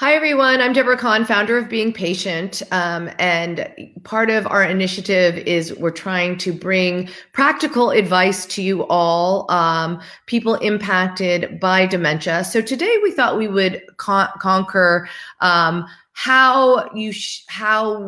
Hi, everyone. I'm Deborah Kahn, founder of Being Patient. And part of our initiative is we're trying to bring practical advice to you all, people impacted by dementia. So today we thought we would conquer how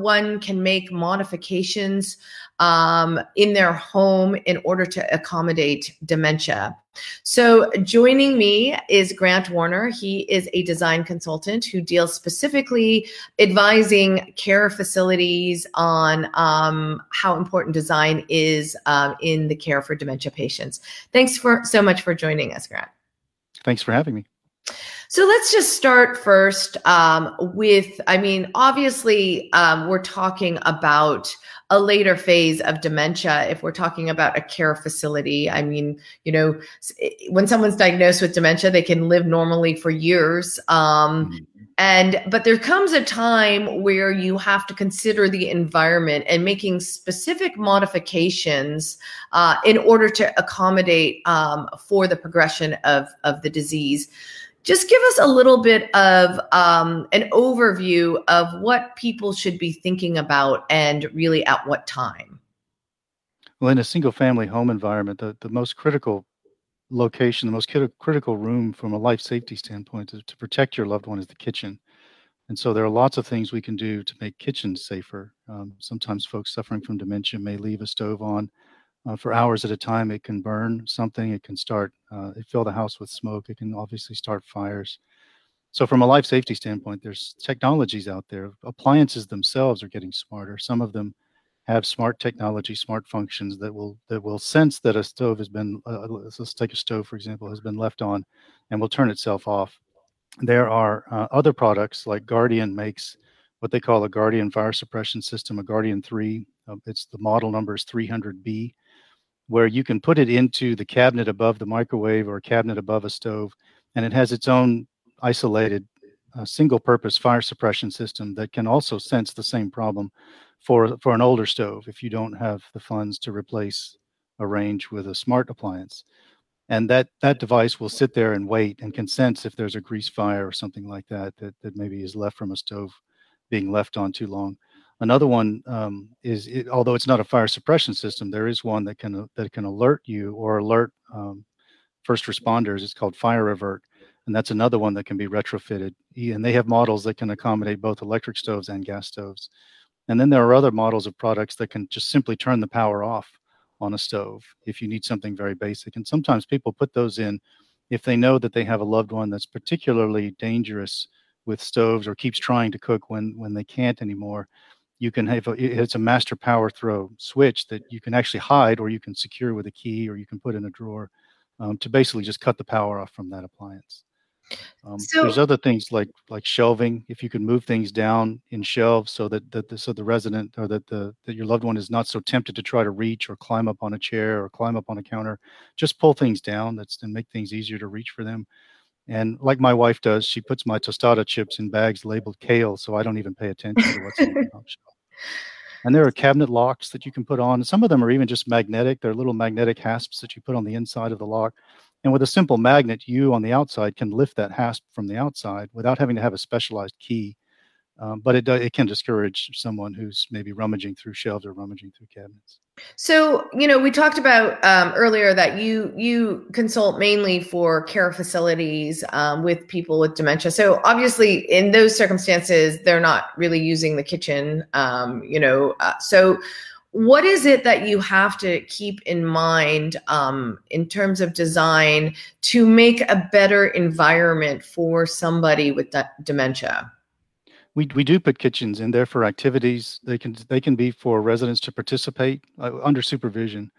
one can make modifications in their home in order to accommodate dementia. So joining me is Grant Warner. He is a design consultant who deals specifically advising care facilities on how important design is in the care for dementia patients. Thanks so much for joining us, Grant. Thanks for having me. So let's just start first with we're talking about a later phase of dementia. If we're talking about a care facility, I mean, you know, when someone's diagnosed with dementia, they can live normally for years. But there comes a time where you have to consider the environment and making specific modifications in order to accommodate for the progression of the disease. Just give us a little bit of an overview of what people should be thinking about and really at what time. Well, in a single family home environment, the most critical location, the most critical room from a life safety standpoint to protect your loved one is the kitchen. And so there are lots of things we can do to make kitchens safer. Sometimes folks suffering from dementia may leave a stove on for hours at a time. It can burn something. It can start, it fill the house with smoke. It can obviously start fires. So from a life safety standpoint, there's technologies out there. Appliances themselves are getting smarter. Some of them have smart technology, smart functions that will sense that a stove has been, let's take a stove, for example, has been left on and will turn itself off. There are other products like Guardian makes what they call a Guardian fire suppression system, a Guardian 3. It's the model number is 300B, where you can put it into the cabinet above the microwave or cabinet above a stove, and it has its own isolated single-purpose fire suppression system that can also sense the same problem for an older stove if you don't have the funds to replace a range with a smart appliance. And that device will sit there and wait and can sense if there's a grease fire or something like that maybe is left from a stove being left on too long. Another one is, although it's not a fire suppression system, there is one that can alert you or alert first responders. It's called Fire Avert. And that's another one that can be retrofitted. And they have models that can accommodate both electric stoves and gas stoves. And then there are other models of products that can just simply turn the power off on a stove if you need something very basic. And sometimes people put those in if they know that they have a loved one that's particularly dangerous with stoves or keeps trying to cook when they can't anymore. You can have it's a master power throw switch that you can actually hide, or you can secure with a key, or you can put in a drawer to basically just cut the power off from that appliance. There's other things like shelving. If you can move things down in shelves so that the resident or that your loved one is not so tempted to try to reach or climb up on a chair or climb up on a counter, just pull things down and make things easier to reach for them. And like my wife does, she puts my tostada chips in bags labeled kale, so I don't even pay attention to what's in the shelf. And there are cabinet locks that you can put on. Some of them are even just magnetic. They're little magnetic hasps that you put on the inside of the lock. And with a simple magnet, you on the outside can lift that hasp from the outside without having to have a specialized key. But it can discourage someone who's maybe rummaging through shelves or rummaging through cabinets. So, you know, we talked about earlier that you consult mainly for care facilities with people with dementia. So obviously in those circumstances, they're not really using the kitchen, so what is it that you have to keep in mind in terms of design to make a better environment for somebody with dementia? We do put kitchens in there for activities. They can be for residents to participate under supervision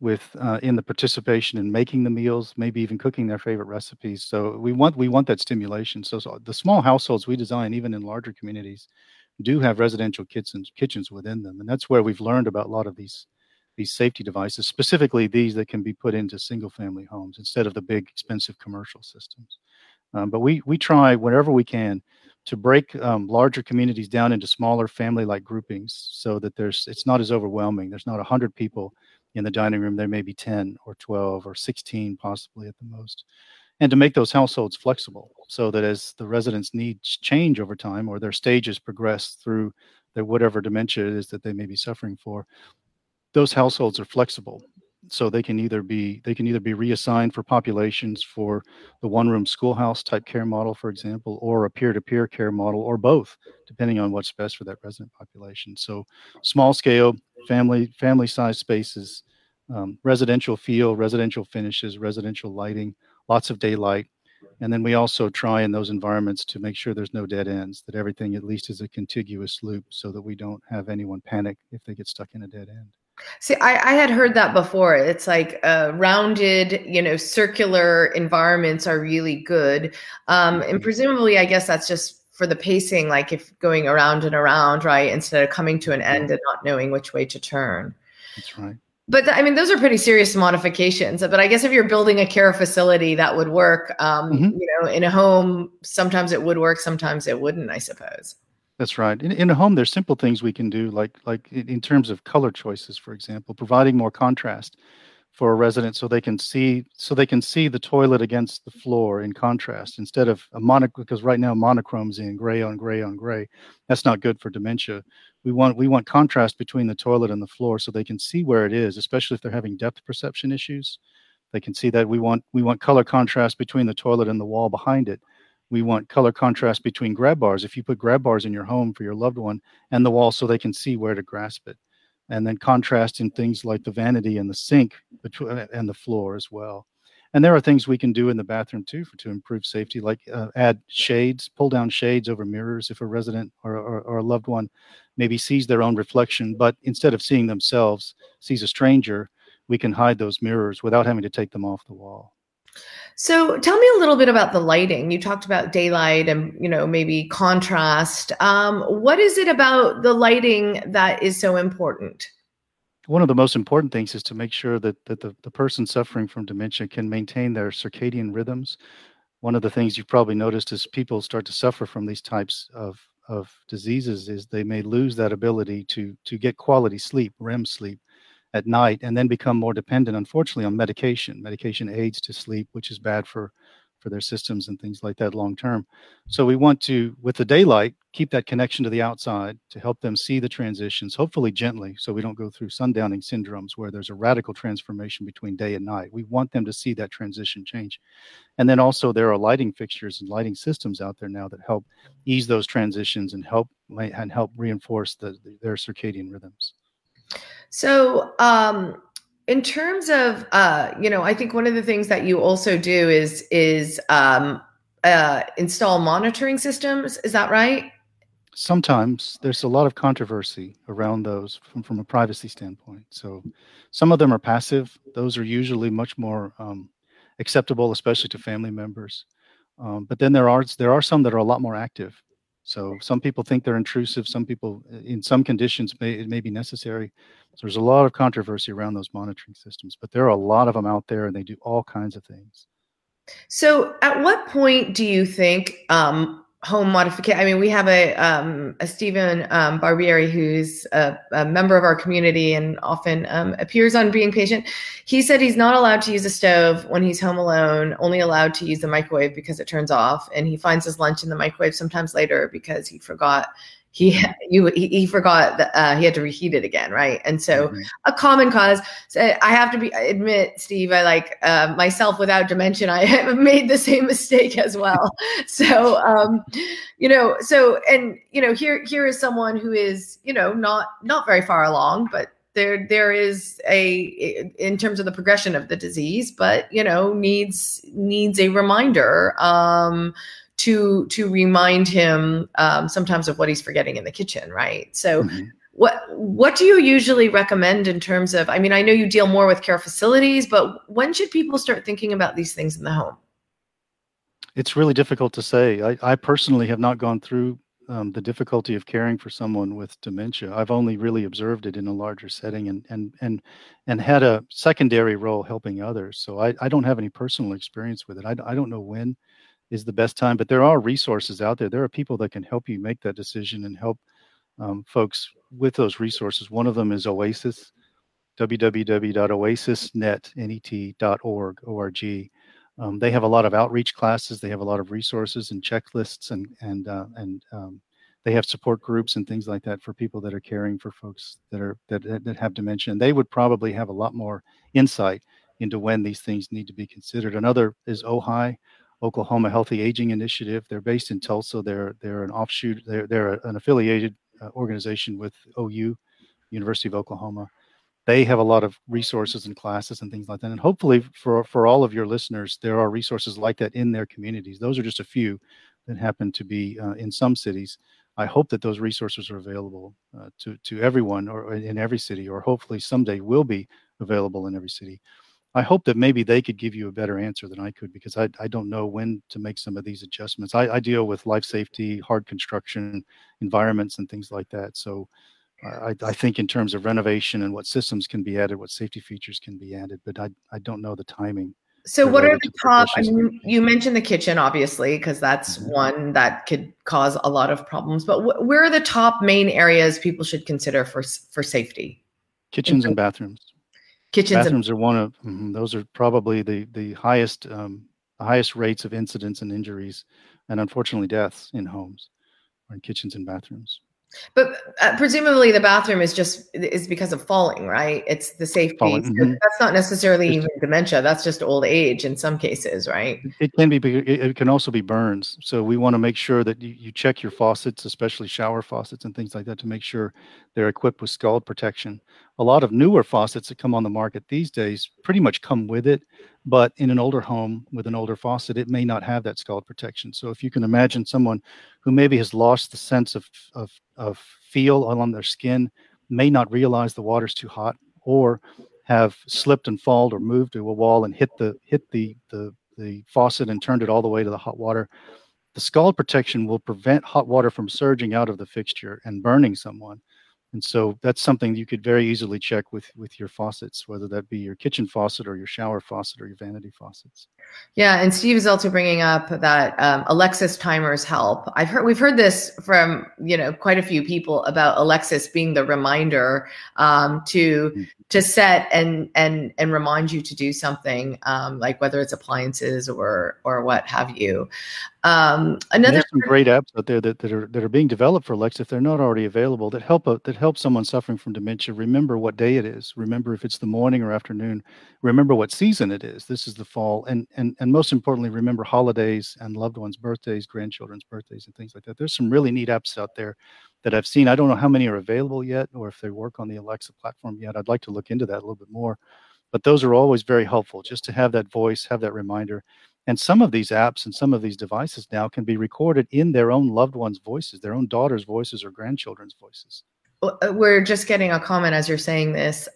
with in the participation in making the meals, maybe even cooking their favorite recipes. So we want that stimulation. So the small households we design, even in larger communities, do have residential kitchens within them. And that's where we've learned about a lot of these safety devices, specifically these that can be put into single family homes instead of the big expensive commercial systems. But we try whenever we can to break larger communities down into smaller family-like groupings so that it's not as overwhelming. There's not 100 people in the dining room. There may be 10 or 12 or 16 possibly at the most. and to make those households flexible so that as the residents' needs change over time or their stages progress through their whatever dementia it is that they may be suffering for, those households are flexible. So they can either be reassigned for populations for the one-room schoolhouse type care model, for example, or a peer-to-peer care model, or both, depending on what's best for that resident population. So small-scale, family-sized spaces, residential feel, residential finishes, residential lighting, lots of daylight. And then we also try in those environments to make sure there's no dead ends, that everything at least is a contiguous loop so that we don't have anyone panic if they get stuck in a dead end. See, I had heard that before. It's like rounded, circular environments are really good. And presumably, I guess that's just for the pacing, like if going around and around, right, instead of coming to an end and not knowing which way to turn. That's right. But those are pretty serious modifications. But I guess if you're building a care facility, that would work. In a home, sometimes it would work, sometimes it wouldn't, I suppose. That's right. In a home, there's simple things we can do, like in terms of color choices, for example, providing more contrast for a resident so they can see the toilet against the floor in contrast instead of a monochrome, because right now monochrome's in gray on gray on gray. That's not good for dementia. We want contrast between the toilet and the floor so they can see where it is, especially if they're having depth perception issues. They can see that. We want color contrast between the toilet and the wall behind it. We want color contrast between grab bars, if you put grab bars in your home for your loved one, and the wall so they can see where to grasp it. And then contrast in things like the vanity and the sink and the floor as well. And there are things we can do in the bathroom too to improve safety, like add shades, pull down shades over mirrors if a resident or a loved one maybe sees their own reflection, but instead of seeing themselves, sees a stranger, we can hide those mirrors without having to take them off the wall. So tell me a little bit about the lighting. You talked about daylight and, maybe contrast. What is it about the lighting that is so important? One of the most important things is to make sure that the person suffering from dementia can maintain their circadian rhythms. One of the things you've probably noticed is people start to suffer from these types of diseases is they may lose that ability to get quality sleep, REM sleep, at night, and then become more dependent, unfortunately, on medication. Medication aids to sleep, which is bad for their systems and things like that long term. So we want to, with the daylight, keep that connection to the outside to help them see the transitions, hopefully gently, so we don't go through sundowning syndromes where there's a radical transformation between day and night. We want them to see that transition change. And then also there are lighting fixtures and lighting systems out there now that help ease those transitions and help reinforce their circadian rhythms. So in terms of, I think one of the things that you also do is install monitoring systems. Is that right? Sometimes there's a lot of controversy around those from a privacy standpoint. So some of them are passive. Those are usually much more acceptable, especially to family members. But then there are some that are a lot more active. So some people think they're intrusive. Some people, in some conditions, it may be necessary. So there's a lot of controversy around those monitoring systems, but there are a lot of them out there, and they do all kinds of things. So at what point do you think home modification? We have a Stephen Barbieri, who's a member of our community and often appears on Being Patient. He said he's not allowed to use a stove when he's home alone, only allowed to use the microwave because it turns off, and he finds his lunch in the microwave sometimes later because he forgot. He forgot that he had to reheat it again, right? And so a common cause. So I have to admit, Steve, I myself without dementia, I have made the same mistake as well. So, here is someone who is, not very far along, but there is in terms of the progression of the disease, but, needs a reminder, to remind him sometimes of what he's forgetting in the kitchen, right? So what do you usually recommend in terms of, I know you deal more with care facilities, but when should people start thinking about these things in the home? It's really difficult to say. I personally have not gone through the difficulty of caring for someone with dementia. I've only really observed it in a larger setting and had a secondary role helping others. So I don't have any personal experience with it. I don't know when is the best time, but there are resources out there. There are people that can help you make that decision and help folks with those resources. One of them is Oasis, www.oasisnet.org. They have a lot of outreach classes. They have a lot of resources and checklists, and they have support groups and things like that for people that are caring for folks that have dementia. And they would probably have a lot more insight into when these things need to be considered. Another is OHI, Oklahoma Healthy Aging Initiative. They're based in Tulsa. They're an offshoot. They're an affiliated organization with OU, University of Oklahoma. They have a lot of resources and classes and things like that. And hopefully for all of your listeners, there are resources like that in their communities. Those are just a few that happen to be in some cities. I hope that those resources are available to everyone or in every city, or hopefully someday will be available in every city. I hope that maybe they could give you a better answer than I could, because I don't know when to make some of these adjustments. I deal with life safety, hard construction environments and things like that. So I think in terms of renovation and what systems can be added, what safety features can be added, but I don't know the timing. So what are the top, I mean, you mentioned the kitchen, obviously, because that's one that could cause a lot of problems, but where are the top main areas people should consider for safety? Kitchens and bathrooms. Bathrooms are one of those are probably the highest rates of incidents and injuries, and unfortunately deaths in homes, or in kitchens and bathrooms. But presumably the bathroom is because of falling, right? It's the safety. So that's not necessarily even dementia. That's just old age in some cases, right? It can be. It can also be burns. So we want to make sure that you check your faucets, especially shower faucets and things like that, to make sure they're equipped with scald protection. A lot of newer faucets that come on the market these days pretty much come with it, but in an older home with an older faucet, it may not have that scald protection. So if you can imagine someone who maybe has lost the sense of feel on their skin, may not realize the water's too hot, or have slipped and fallen or moved to a wall and hit the faucet and turned it all the way to the hot water. The scald protection will prevent hot water from surging out of the fixture and burning someone. And so that's something you could very easily check with your faucets, whether that be your kitchen faucet or your shower faucet or your vanity faucets. Yeah, and Steve is also bringing up that Alexis timers help. We've heard this from quite a few people about Alexis being the reminder to set and remind you to do something, like whether it's appliances or what have you. There's some great apps out there that are being developed for Alexa, if they're not already available, that help someone suffering from dementia remember what day it is, remember if it's the morning or afternoon, remember what season it is. This is the fall, and most importantly, remember holidays and loved ones' birthdays, grandchildren's birthdays, and things like that. There's some really neat apps out there that I've seen. I don't know how many are available yet, or if they work on the Alexa platform yet. I'd like to look into that a little bit more. But those are always very helpful, just to have that voice, have that reminder. And some of these apps and some of these devices now can be recorded in their own loved ones' voices, their own daughters' voices or grandchildren's voices. We're just getting a comment as you're saying this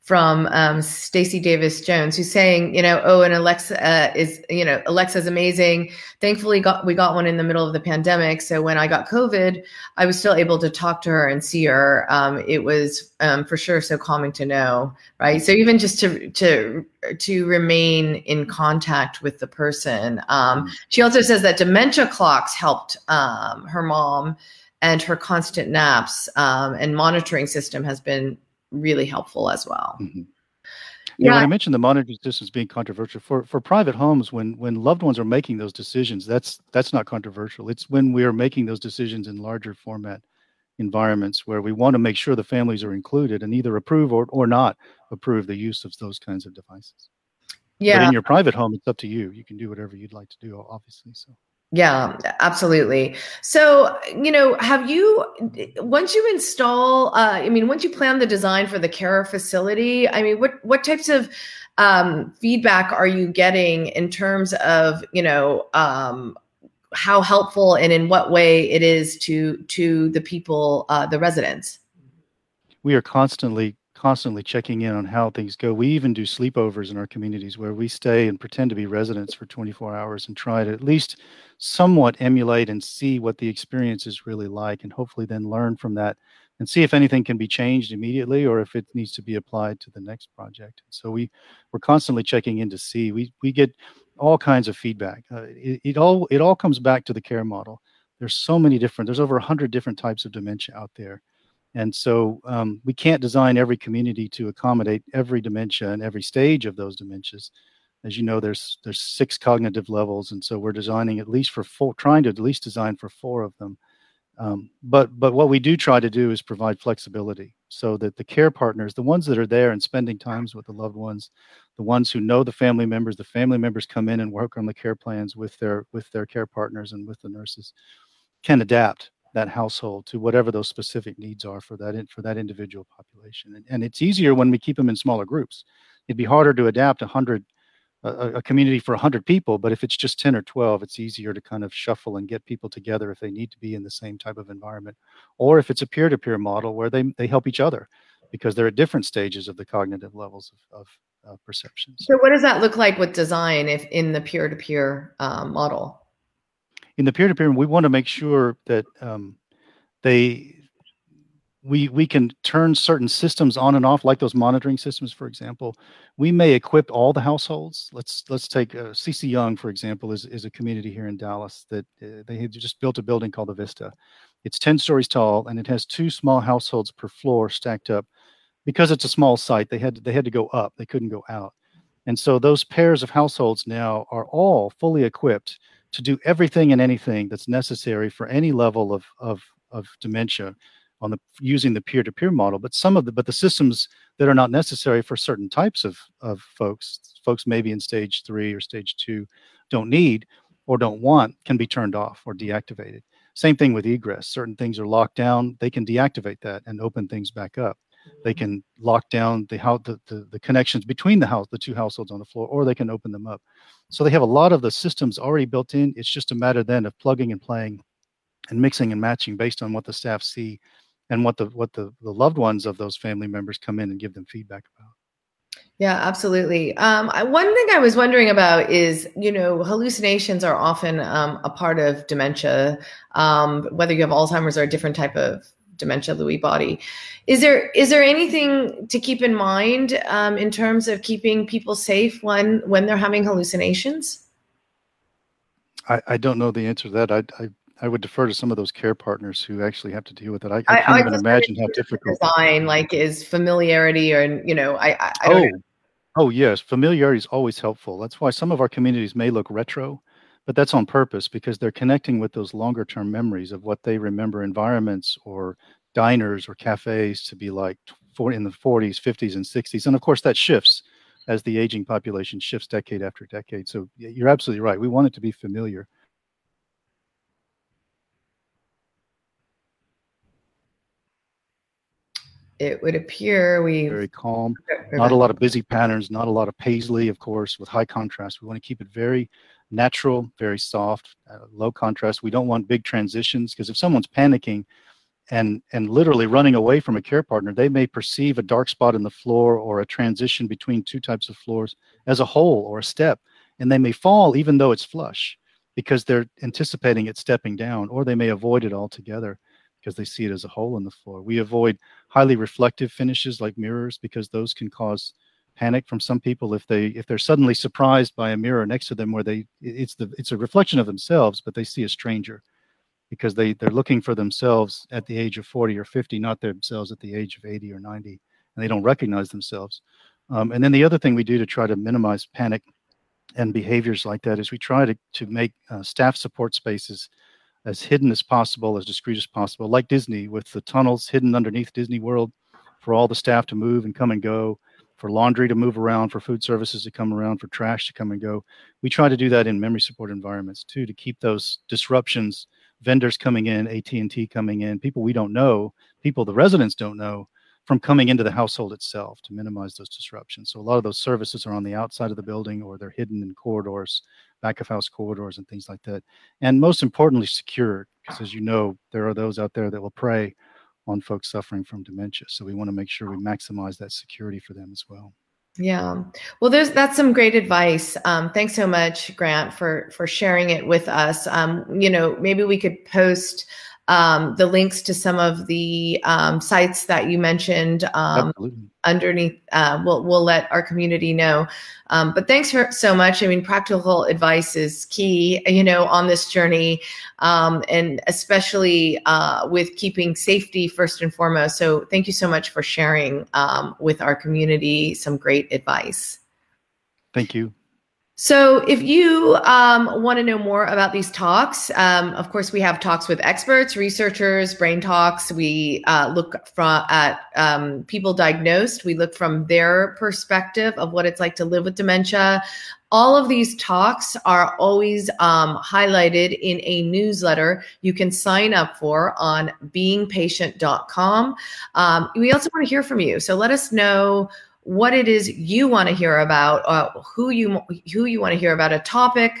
from Stacy Davis Jones, who's saying, and Alexa Alexa's amazing. Thankfully, we got one in the middle of the pandemic. So when I got COVID, I was still able to talk to her and see her. It was for sure so calming to know, right? So even just to remain in contact with the person. She also says that dementia clocks helped her mom, and her constant naps and monitoring system has been really helpful as well. Mm-hmm. Yeah. When I mentioned the monitoring system as being controversial for private homes, when loved ones are making those decisions, that's not controversial. It's when we are making those decisions in larger format environments where we want to make sure the families are included and either approve or not approve the use of those kinds of devices. Yeah. But in your private home, it's up to you. You can do whatever you'd like to do, obviously. So. Yeah, absolutely. So, once you plan the design for the care facility, what types of feedback are you getting in terms of, how helpful and in what way it is to the people, the residents? We are constantly checking in on how things go. We even do sleepovers in our communities where we stay and pretend to be residents for 24 hours and try to at least somewhat emulate and see what the experience is really like, and hopefully then learn from that and see if anything can be changed immediately or if it needs to be applied to the next project. So we're constantly checking in to see. We get all kinds of feedback. It all comes back to the care model. There's over 100 different types of dementia out there. And so we can't design every community to accommodate every dementia and every stage of those dementias. As you know, there's 6 cognitive levels, and so we're designing at least for four, trying to at least design for 4 of them. But what we do try to do is provide flexibility so that the care partners, the ones that are there and spending times with the loved ones, the ones who know the family members come in and work on the care plans with their care partners and with the nurses, can adapt that household to whatever those specific needs are for that individual population. And it's easier when we keep them in smaller groups. It'd be harder to adapt a community for 100 people, but if it's just 10 or 12, it's easier to kind of shuffle and get people together if they need to be in the same type of environment, or if it's a peer-to-peer model where they help each other because they're at different stages of the cognitive levels of perception. So what does that look like with design if in the peer-to-peer model? In the peer-to-peer, we want to make sure that we can turn certain systems on and off, like those monitoring systems, for example. We may equip all the households. Let's take CC Young, for example, is a community here in Dallas that they had just built a building called the Vista. It's 10 stories tall, and it has 2 small households per floor stacked up. Because it's a small site, they had to go up. They couldn't go out. And so those pairs of households now are all fully equipped to do everything and anything that's necessary for any level of dementia, using the peer-to-peer model, but the systems that are not necessary for certain types of folks maybe in stage 3 or stage 2 don't need or don't want, can be turned off or deactivated. Same thing with egress. Certain things are locked down. They can deactivate that and open things back up. They can lock down the connections between the 2 households on the floor, or they can open them up. So they have a lot of the systems already built in. It's just a matter then of plugging and playing and mixing and matching based on what the staff see and what the loved ones of those family members come in and give them feedback about. Yeah, absolutely. One thing I was wondering about is, hallucinations are often a part of dementia, whether you have Alzheimer's or a different type of dementia, Lewy body. Is there anything to keep in mind in terms of keeping people safe when they're having hallucinations? I don't know the answer to that. I would defer to some of those care partners who actually have to deal with it. I can't even imagine how difficult. Design like is familiarity, or I don't know. Oh yes, familiarity is always helpful. That's why some of our communities may look retro, but that's on purpose because they're connecting with those longer term memories of what they remember environments or diners or cafes to be like in the 40s, 50s, and 60s, and of course that shifts as the aging population shifts decade after decade. So you're absolutely right. We want it to be familiar. It would appear very calm, not a lot of busy patterns, not a lot of paisley, of course, with high contrast. We want to keep it very natural, very soft, low contrast. We don't want big transitions because if someone's panicking and literally running away from a care partner, they may perceive a dark spot in the floor or a transition between 2 types of floors as a hole or a step, and they may fall even though it's flush because they're anticipating it stepping down, or they may avoid it altogether because they see it as a hole in the floor. We avoid highly reflective finishes like mirrors because those can cause panic from some people if they're suddenly surprised by a mirror next to them where it's a reflection of themselves, but they see a stranger because they're looking for themselves at the age of 40 or 50, not themselves at the age of 80 or 90, and they don't recognize themselves. And then the other thing we do to try to minimize panic and behaviors like that is we try to make staff support spaces as hidden as possible, as discreet as possible, like Disney with the tunnels hidden underneath Disney World for all the staff to move and come and go, for laundry to move around, for food services to come around, for trash to come and go. We try to do that in memory support environments too, to keep those disruptions, vendors coming in, AT&T coming in, people we don't know, people the residents don't know, from coming into the household itself, to minimize those disruptions. So a lot of those services are on the outside of the building, or they're hidden in corridors, back of house corridors and things like that. And most importantly, secured, because as you know, there are those out there that will prey on folks suffering from dementia. So we want to make sure we maximize that security for them as well. Yeah. Well, that's some great advice. Thanks so much, Grant, for sharing it with us. Maybe we could post the links to some of the sites that you mentioned underneath. We'll let our community know. But thanks so much. I mean, practical advice is key, on this journey, and especially with keeping safety first and foremost. So thank you so much for sharing with our community some great advice. Thank you. So if you want to know more about these talks, of course, we have talks with experts, researchers, brain talks. We look at people diagnosed. We look from their perspective of what it's like to live with dementia. All of these talks are always highlighted in a newsletter you can sign up for on beingpatient.com. We also want to hear from you. So let us know what it is you want to hear about, who you want to hear about, a topic.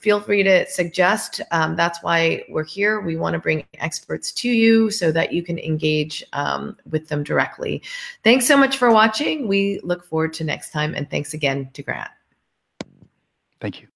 Feel free to suggest. That's why we're here. We want to bring experts to you so that you can engage with them directly. Thanks so much for watching. We look forward to next time. And thanks again to Grant. Thank you.